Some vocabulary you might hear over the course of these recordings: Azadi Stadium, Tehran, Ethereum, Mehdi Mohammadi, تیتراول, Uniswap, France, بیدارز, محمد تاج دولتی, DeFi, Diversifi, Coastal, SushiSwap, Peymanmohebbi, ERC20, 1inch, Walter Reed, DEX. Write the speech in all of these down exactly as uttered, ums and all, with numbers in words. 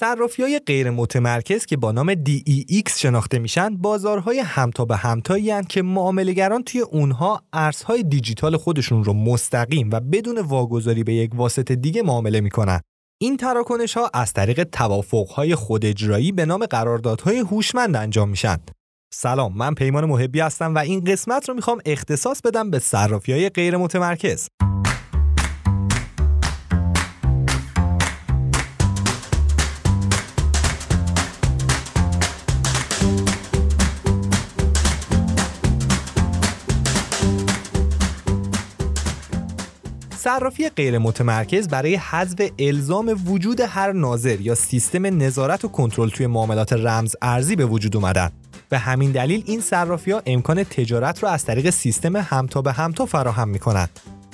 صرافی‌های غیر متمرکز که با نام دی ای ایکس شناخته میشن، بازارهای همتا به همتایی هستند که معامله‌گران توی اونها ارزهای دیجیتال خودشون رو مستقیم و بدون واگذاری به یک واسطه دیگه معامله میکنن. این تراکنش‌ها از طریق توافق‌های خوداجرایی به نام قراردادهای هوشمند انجام میشن. سلام، من پیمان محبی هستم و این قسمت رو میخوام اختصاص بدم به صرافی‌های غیر متمرکز. صرافی غیر متمرکز برای حذف الزام وجود هر ناظر یا سیستم نظارت و کنترل توی معاملات رمز ارزی به وجود اومدن. به همین دلیل این صرافی‌ها امکان تجارت رو از طریق سیستم همتا به همتا فراهم می‌کنند.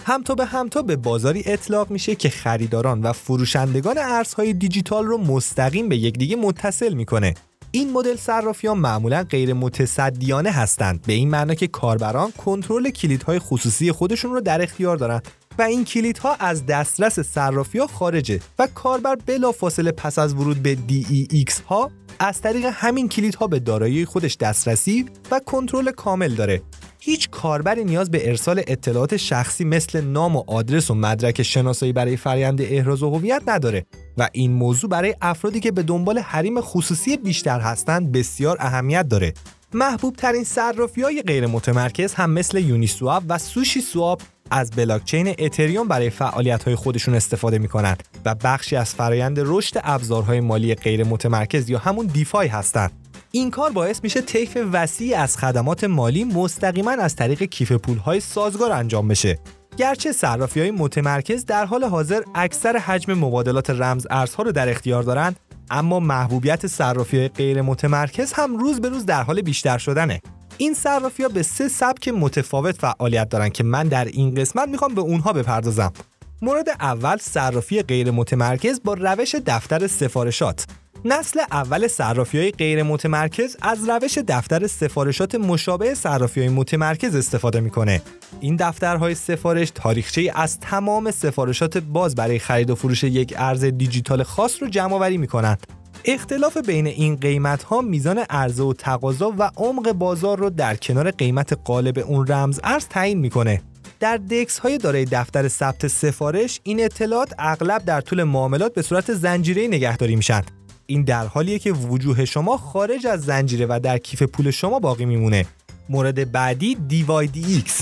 همتا به همتا به بازاری اطلاق میشه که خریداران و فروشندگان ارزهای دیجیتال رو مستقیم به یکدیگه متصل می‌کنه. این مدل صرافی‌ها معمولاً غیر متصدیانه هستند، به این معنا که کاربران کنترل کلیدهای خصوصی خودشون رو در اختیار دارن و این کلیدها از دسترس صرافی‌ها خارجه و کاربر بلافاصله پس از ورود به دی ای ایکس ها از طریق همین کلیدها به دارایی خودش دسترسی و کنترل کامل داره. هیچ کاربری نیاز به ارسال اطلاعات شخصی مثل نام و آدرس و مدرک شناسایی برای فرآیند احراز هویت نداره و این موضوع برای افرادی که به دنبال حریم خصوصی بیشتر هستند بسیار اهمیت داره. محبوب ترین صرافی‌های غیر متمرکز هم مثل یونیسواپ و سوشی سواپ از بلاکچین اتریوم برای فعالیت‌های خودشون استفاده می‌کنند و بخشی از فرآیند رشد ابزارهای مالی غیر متمرکز یا همون دیفای هستند. این کار باعث میشه طیف وسیعی از خدمات مالی مستقیما از طریق کیف پول‌های سازگار انجام بشه. گرچه صرافی‌های متمرکز در حال حاضر اکثر حجم مبادلات رمز ارزها رو در اختیار دارند، اما محبوبیت صرافی‌های غیر متمرکز هم روز به روز در حال بیشتر شدنه. این صرافی‌ها به سه سبک متفاوت فعالیت دارن که من در این قسمت میخوام به اونها بپردازم. مورد اول، صرافی غیر متمرکز با روش دفتر سفارشات. نسل اول صرافی‌های غیر متمرکز از روش دفتر سفارشات مشابه صرافی‌های متمرکز استفاده میکنه. این دفترهای سفارش تاریخچه‌ای از تمام سفارشات باز برای خرید و فروش یک ارز دیجیتال خاص رو جمع‌آوری میکنند. اختلاف بین این قیمت‌ها میزان عرضه و تقاضا و عمق بازار رو در کنار قیمت غالب اون رمز ارز تعیین میکنه. در دکس‌های دارای دفتر ثبت سفارش این اطلاعات اغلب در طول معاملات به صورت زنجیره‌ای نگهداری میشن. این در حالیه که وجوه شما خارج از زنجیره و در کیف پول شما باقی میمونه. مورد بعدی، دی وای دی ایکس.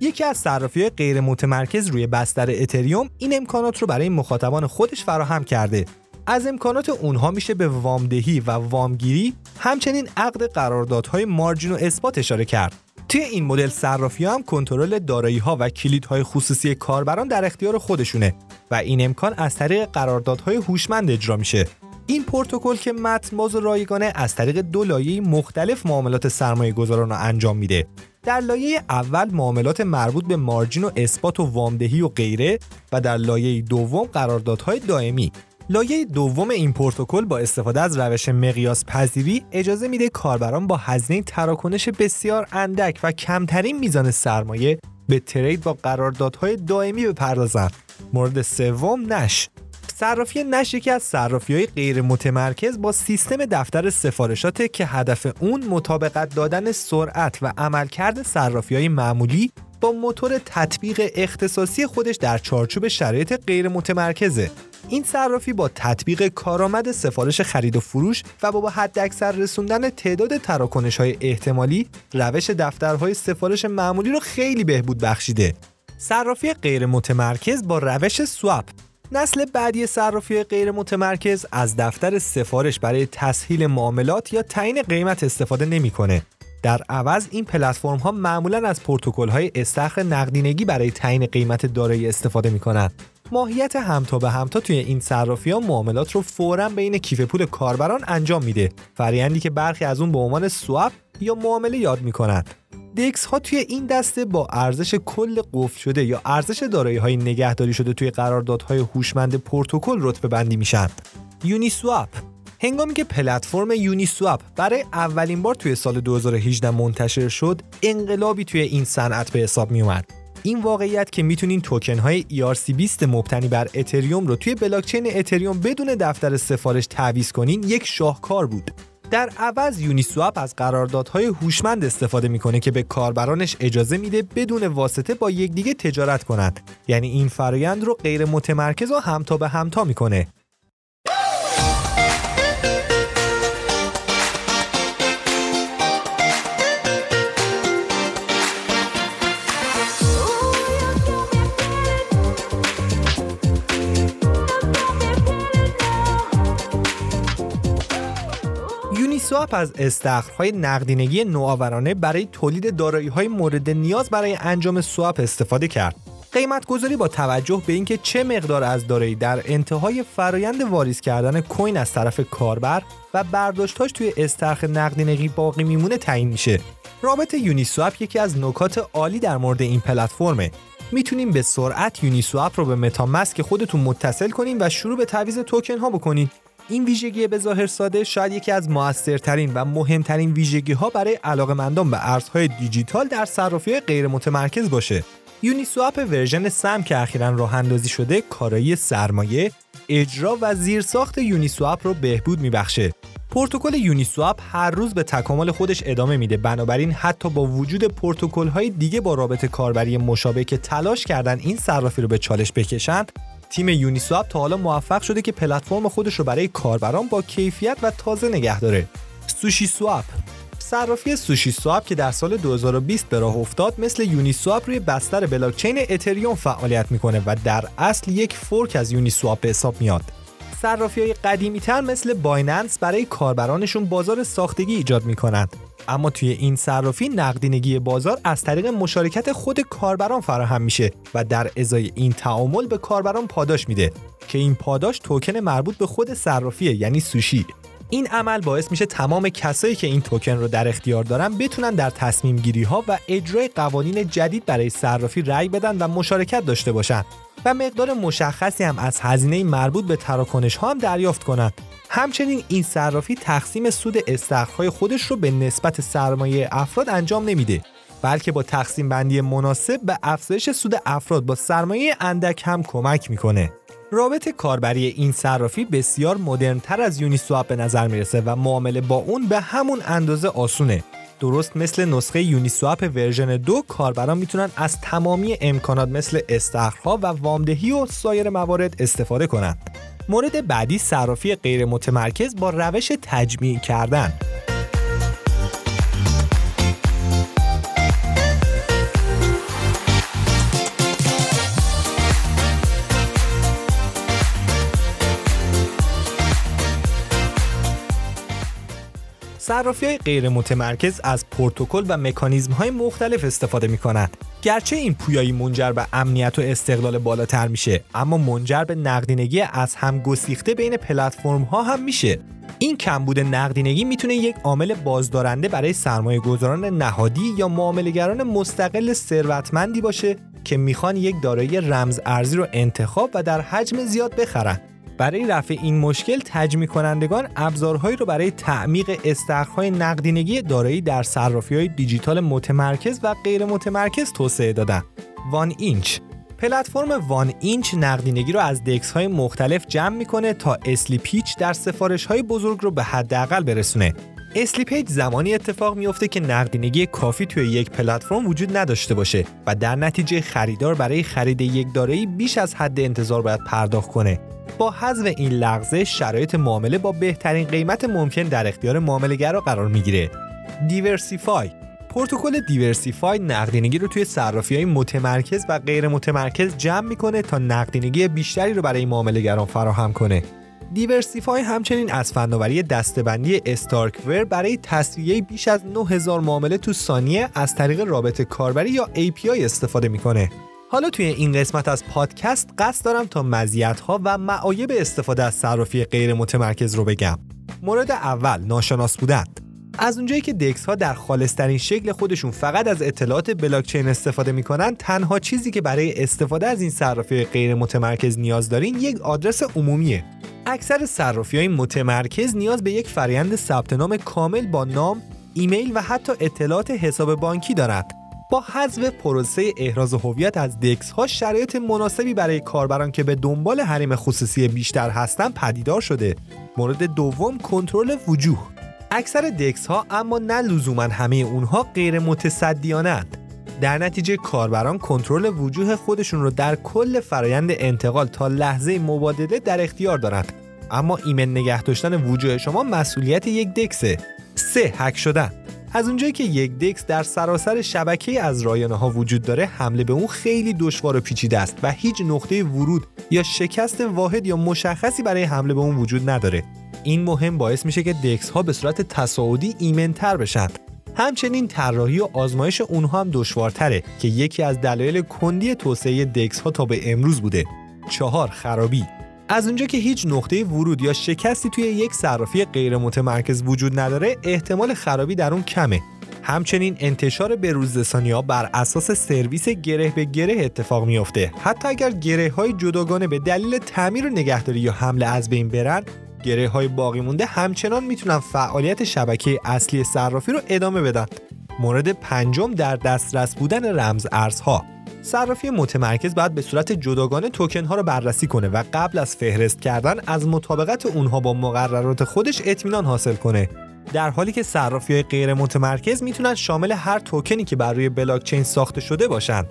یکی از صرافی‌های غیر متمرکز روی بستر اتریوم این امکانات رو برای مخاطبان خودش فراهم کرده. از امکانات اونها میشه به وامدهی و وامگیری، همچنین عقد قراردادهای مارجین و اثبات اشاره کرد. توی این مدل صرافی‌ها هم کنترل دارایی‌ها و کلیدهای خصوصی کاربران در اختیار خودشونه و این امکان از طریق قراردادهای هوشمند اجرا میشه. این پروتکل که متن‌باز و رایگانه از طریق دو لایه مختلف معاملات سرمایه‌گذاران رو انجام میده. در لایه اول معاملات مربوط به مارجین و اثبات و وامدهی و غیره و در لایه دوم قراردادهای دائمی. لایه دوم این پروتکل با استفاده از روش مقیاس پذیری اجازه میده کاربران با هزینه تراکنش بسیار اندک و کمترین میزان سرمایه به ترید با قراردادهای دائمی بپردازند. مورد سوم، نش. صرافی نش یکی از صرافی‌های غیر متمرکز با سیستم دفتر سفارشاته که هدف اون مطابقت دادن سرعت و عملکرد صرافی‌های معمولی با موتور تطبیق اختصاصی خودش در چارچوب شرایط غیر متمرکزه. این صرافی با تطبیق کارآمد سفارش خرید و فروش و با حداکثر رسوندن تعداد تراکنش‌های احتمالی روش دفترهای سفارش معمولی رو خیلی بهبود بخشیده. صرافی غیر متمرکز با روش سواب. نسل بعدی صرافی غیر متمرکز از دفتر سفارش برای تسهیل معاملات یا تعیین قیمت استفاده نمی‌کنه. در عوض این پلتفرم‌ها معمولاً از پروتکل‌های استخر نقدینگی برای تعیین قیمت دارایی استفاده می‌کنند. ماهیت همتا به همتا توی این صرافی‌ها معاملات رو فوراً بین کیف پول کاربران انجام میده، فرآیندی که برخی از اون به عنوان سواب یا معامله یاد می‌کنند. دکس ها توی این دسته با ارزش کل قفل شده یا ارزش دارایی‌های نگهداری شده توی قراردادهای هوشمند پروتکل رتبه بندی میشن. یونی سواب هنگامی که پلتفرم یونی سواب برای اولین بار توی سال دو هزار و هجده منتشر شد، انقلابی توی این صنعت به حساب می اومد. این واقعیت که میتونین توکن های ای آر سی بیست مبتنی بر اتریوم رو توی بلاکچین اتریوم بدون دفتر سفارش تعویض کنین یک شاهکار بود. در عوض یونی سواب از قراردادهای هوشمند استفاده میکنه که به کاربرانش اجازه میده بدون واسطه با یکدیگه تجارت کنند. یعنی این فرآیند رو غیر متمرکز و همتا به همتا میکنه. یونی‌سواب از استخرهای نقدینگی نوآورانه برای تولید دارایی‌های مورد نیاز برای انجام سواب استفاده کرد. قیمت گذاری با توجه به اینکه چه مقدار از دارایی در انتهای فرایند واریز کردن کوین از طرف کاربر و برداشت‌هاش توی استخر نقدینگی باقی میمونه تعیین میشه. رابط یونی‌سواب یکی از نکات عالی در مورد این پلتفرمه. میتونیم به سرعت یونی‌سواب رو به متامسک خودتون متصل کنین و شروع به تعویض توکن‌ها بکنین. این ویژگی به ظاهر ساده شاید یکی از موثرترین و مهمترین ویژگی‌ها برای علاقه‌مندان به ارزهای دیجیتال در صرافی غیر متمرکز باشه. یونی‌سواب ورژن سم که اخیراً راه‌اندازی شده، کارایی سرمایه، اجرا و زیرساخت یونی‌سواب رو بهبود می‌بخشه. پروتکل یونی‌سواب هر روز به تکامل خودش ادامه میده، بنابراین حتی با وجود پروتکل‌های دیگه با رابط کاربری مشابه که تلاش کردن این صرافی رو به چالش بکشن، تیم یونی‌سواب تا حالا موفق شده که پلتفرم خودش رو برای کاربران با کیفیت و تازه نگه داره. سوشی سواب، صرافی سوشی سواب که در سال دو هزار و بیست به راه افتاد، مثل یونی‌سواب روی بستر بلاکچین اتریوم فعالیت میکنه و در اصل یک فورک از یونی‌سواب به حساب میاد. صرافی‌های قدیمی‌تر مثل بایننس برای کاربرانشون بازار ساختگی ایجاد میکنند، اما توی این صرافی نقدینگی بازار از طریق مشارکت خود کاربران فراهم میشه و در ازای این تعامل به کاربران پاداش میده که این پاداش توکن مربوط به خود صرافیه، یعنی سوشی. این عمل باعث میشه تمام کسایی که این توکن رو در اختیار دارن بتونن در تصمیم گیری ها و اجرای قوانین جدید برای صرافی رأی بدن و مشارکت داشته باشن و مقدار مشخصی هم از هزینه مربوط به تراکنش ها هم دریافت کنند. همچنین این صرافی تقسیم سود استخرهای خودش رو به نسبت سرمایه افراد انجام نمیده، بلکه با تقسیم بندی مناسب به افزایش سود افراد با سرمایه اندک هم کمک میکنه. رابط کاربری این صرافی بسیار مدرن‌تر از یونی‌سواب به نظر میرسه و معامله با اون به همون اندازه آسونه. درست مثل نسخه یونی‌سواب ورژن دو، کاربران میتونن از تمامی امکانات مثل استخرها و وامدهی و سایر موارد استفاده کنند. مورد بعدی صرافی غیر متمرکز با روش تجمیع کردن. صرافی‌های غیر متمرکز از پروتکل و مکانیزم‌های مختلف استفاده می‌کنند. گرچه این پویایی منجر به امنیت و استقلال بالاتر میشه، اما منجر به نقدینگی از هم گسیخته بین پلتفرم‌ها هم میشه. این کمبود نقدینگی میتونه یک عامل بازدارنده برای سرمایه‌گذاران نهادی یا معامله‌گران مستقل ثروتمندی باشه که میخوان یک دارایی رمز ارزی رو انتخاب و در حجم زیاد بخرن. برای رفع این مشکل تجمیع کنندگان ابزارهایی را برای تعمیق استخرهای نقدینگی دارایی در صرافی‌های دیجیتال متمرکز و غیر متمرکز توسعه دادند. وان اینچ، پلتفرم وان اینچ نقدینگی را از دکس های مختلف جمع می‌کنه تا اسلیپیج در سفارش‌های بزرگ رو به حداقل برسونه. اسلیپیج زمانی اتفاق میفته که نقدینگی کافی توی یک پلتفرم وجود نداشته باشه و در نتیجه خریدار برای خرید یک دارایی بیش از حد انتظار باید پرداخت کنه. با حذف این لغزه، شرایط معامله با بهترین قیمت ممکن در اختیار معامله‌گرا قرار میگیره. دیورسیفای، پروتکل دیورسیفای نقدینگی رو توی صرافی‌های متمرکز و غیر متمرکز جمع میکنه تا نقدینگی بیشتری رو برای معامله‌گران فراهم کنه. دیورسیفای همچنین از فناوری دسته‌بندی استارکور برای تسویه بیش از نه هزار معامله تو ثانیه از طریق رابط کاربری یا ای پی آی استفاده میکنه. حالا توی این قسمت از پادکست قصد دارم تا مزیت‌ها و معایب استفاده از صرافی غیر متمرکز رو بگم. مورد اول، ناشناس بودن. از اونجایی که دکس ها در خالص‌ترین شکل خودشون فقط از اطلاعات بلاکچین استفاده میکنن، تنها چیزی که برای استفاده از این صرافی غیر متمرکز نیاز دارین یک آدرس عمومیه. اکثر صرافی‌های متمرکز نیاز به یک فرآیند ثبت نام کامل با نام، ایمیل و حتی اطلاعات حساب بانکی دارند. با حذف پروسه احراز هویت از دکس ها، شرایط مناسبی برای کاربران که به دنبال حریم خصوصی بیشتر هستند پدیدار شده. مورد دوم، کنترل وجوه. اکثر دکس ها اما نه لزوما همه اونها غیر متصدیانند. در نتیجه کاربران کنترل وجوه خودشون رو در کل فرایند انتقال تا لحظه مبادله در اختیار دارند. اما ایمن نگه داشتن وجوه شما مسئولیت یک دکسه. سه، هک شدن. از اونجایی که یک دکس در سراسر شبکه از رایانه‌ها وجود داره، حمله به اون خیلی دشوار و پیچیده است و هیچ نقطه ورود یا شکست واحد یا مشخصی برای حمله به اون وجود نداره. این مهم باعث میشه که دکس ها به صورت تصاعدی ایمن‌تر بشن. همچنین طراحی و آزمایش اونها هم دشوارتره که یکی از دلایل کندی توسعه دکس ها تا به امروز بوده. چهار، خرابی. از اونجا که هیچ نقطه ورود یا شکستی توی یک صرافی غیر متمرکز وجود نداره، احتمال خرابی در اون کمه. همچنین انتشار بروزرسانی‌ها بر اساس سرویس گره به گره اتفاق میفته. حتی اگر گره‌های جداگانه به دلیل تعمیر و نگهداری یا حمله از بین برن، گره‌های باقی مونده همچنان میتونن فعالیت شبکه اصلی صرافی رو ادامه بدن. مورد پنجم، در دسترس بودن رمز ارزها. صرافی متمرکز باید به صورت جداگانه توکن ها رو بررسی کنه و قبل از فهرست کردن از مطابقت اونها با مقررات خودش اطمینان حاصل کنه، در حالی که صرافی‌های غیر متمرکز میتونن شامل هر توکنی که بر روی بلاکچین ساخته شده باشند.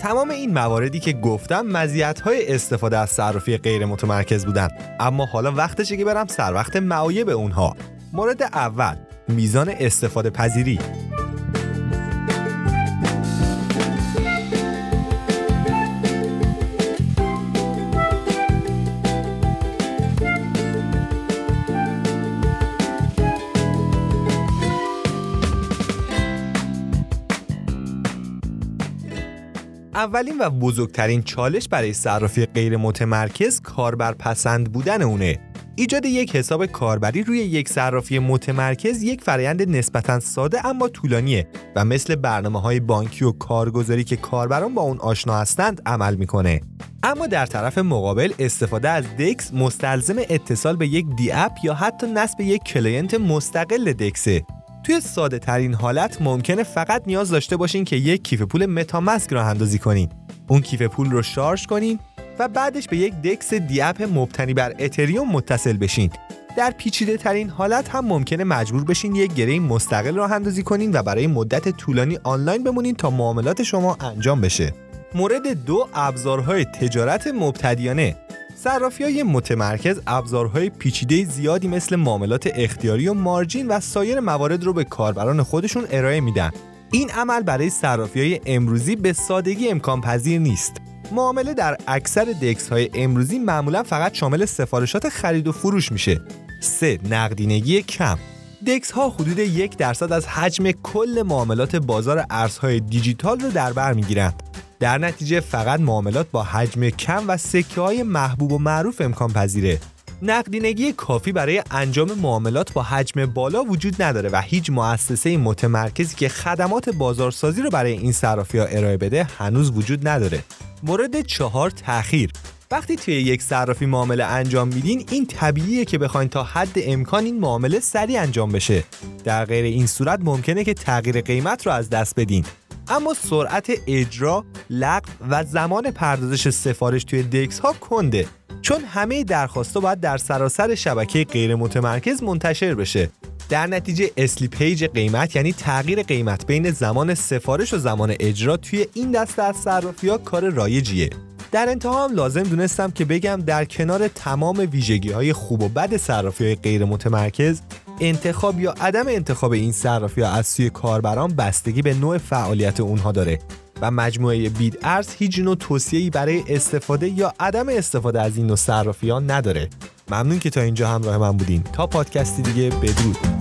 تمام این مواردی که گفتم مزیت‌های استفاده از صرافی غیر متمرکز بودن، اما حالا وقتشه که برم سر وقت معایب اونها. مورد اول، میزان استفاده پذیری. اولین و بزرگترین چالش برای صرافی غیر متمرکز کاربر پسند بودن اونه. ایجاد یک حساب کاربری روی یک صرافی متمرکز یک فرآیند نسبتاً ساده اما طولانیه و مثل برنامه‌های بانکی و کارگزاری که کاربران با اون آشنا هستند عمل میکنه. اما در طرف مقابل استفاده از دکس مستلزم اتصال به یک دی اپ یا حتی نصب یک کلاینت مستقل دکسه. توی ساده ترین حالت ممکنه فقط نیاز داشته باشین که یک کیف پول متامسک راه اندازی کنین، اون کیف پول رو شارژ کنین و بعدش به یک دکس دی اپ مبتنی بر اتریوم متصل بشین. در پیچیده ترین حالت هم ممکنه مجبور بشین یک گره مستقل راه اندازی کنین و برای مدت طولانی آنلاین بمونین تا معاملات شما انجام بشه. مورد دو، ابزارهای تجارت مبتدیانه. صرافی‌های متمرکز ابزارهای پیچیده زیادی مثل معاملات اختیاری و مارجین و سایر موارد رو به کاربران خودشون ارائه میدن. این عمل برای صرافی‌های امروزی به سادگی امکان پذیر نیست. معامله در اکثر دکس‌های امروزی معمولا فقط شامل سفارشات خرید و فروش میشه. سه، نقدینگی کم. دکس ها حدود یک درصد از حجم کل معاملات بازار ارزهای دیجیتال رو در بر میگیرند. در نتیجه فقط معاملات با حجم کم و سکه‌های محبوب و معروف امکان پذیره. نقدینگی کافی برای انجام معاملات با حجم بالا وجود نداره و هیچ مؤسسه متمرکزی که خدمات بازارسازی رو برای این صرافی‌ها ارائه بده هنوز وجود نداره. مورد چهار، تأخیر. وقتی توی یک صرافی معامله انجام میدین، این طبیعیه که بخواین تا حد امکان این معامله سریع انجام بشه. در غیر این صورت ممکنه که تغییر قیمت رو از دست بدین. اما سرعت اجرا، لغو و زمان پردازش سفارش توی دکس ها کنده، چون همه درخواستا باید در سراسر شبکه غیر متمرکز منتشر بشه. در نتیجه اسلیپیج قیمت، یعنی تغییر قیمت بین زمان سفارش و زمان اجرا، توی این دسته از صرافی‌ها کار رایجیه. در انتها هم لازم دونستم که بگم در کنار تمام ویژگی‌های خوب و بد صرافی‌های غیر متمرکز، انتخاب یا عدم انتخاب این صرافی‌ها از سوی کاربران بستگی به نوع فعالیت اونها داره و مجموعه بیدارز هیچ نوع توصیه‌ای برای استفاده یا عدم استفاده از این نوع صرافی‌ها نداره. ممنون که تا اینجا همراه من بودین. تا پادکستی دیگه، بدرود.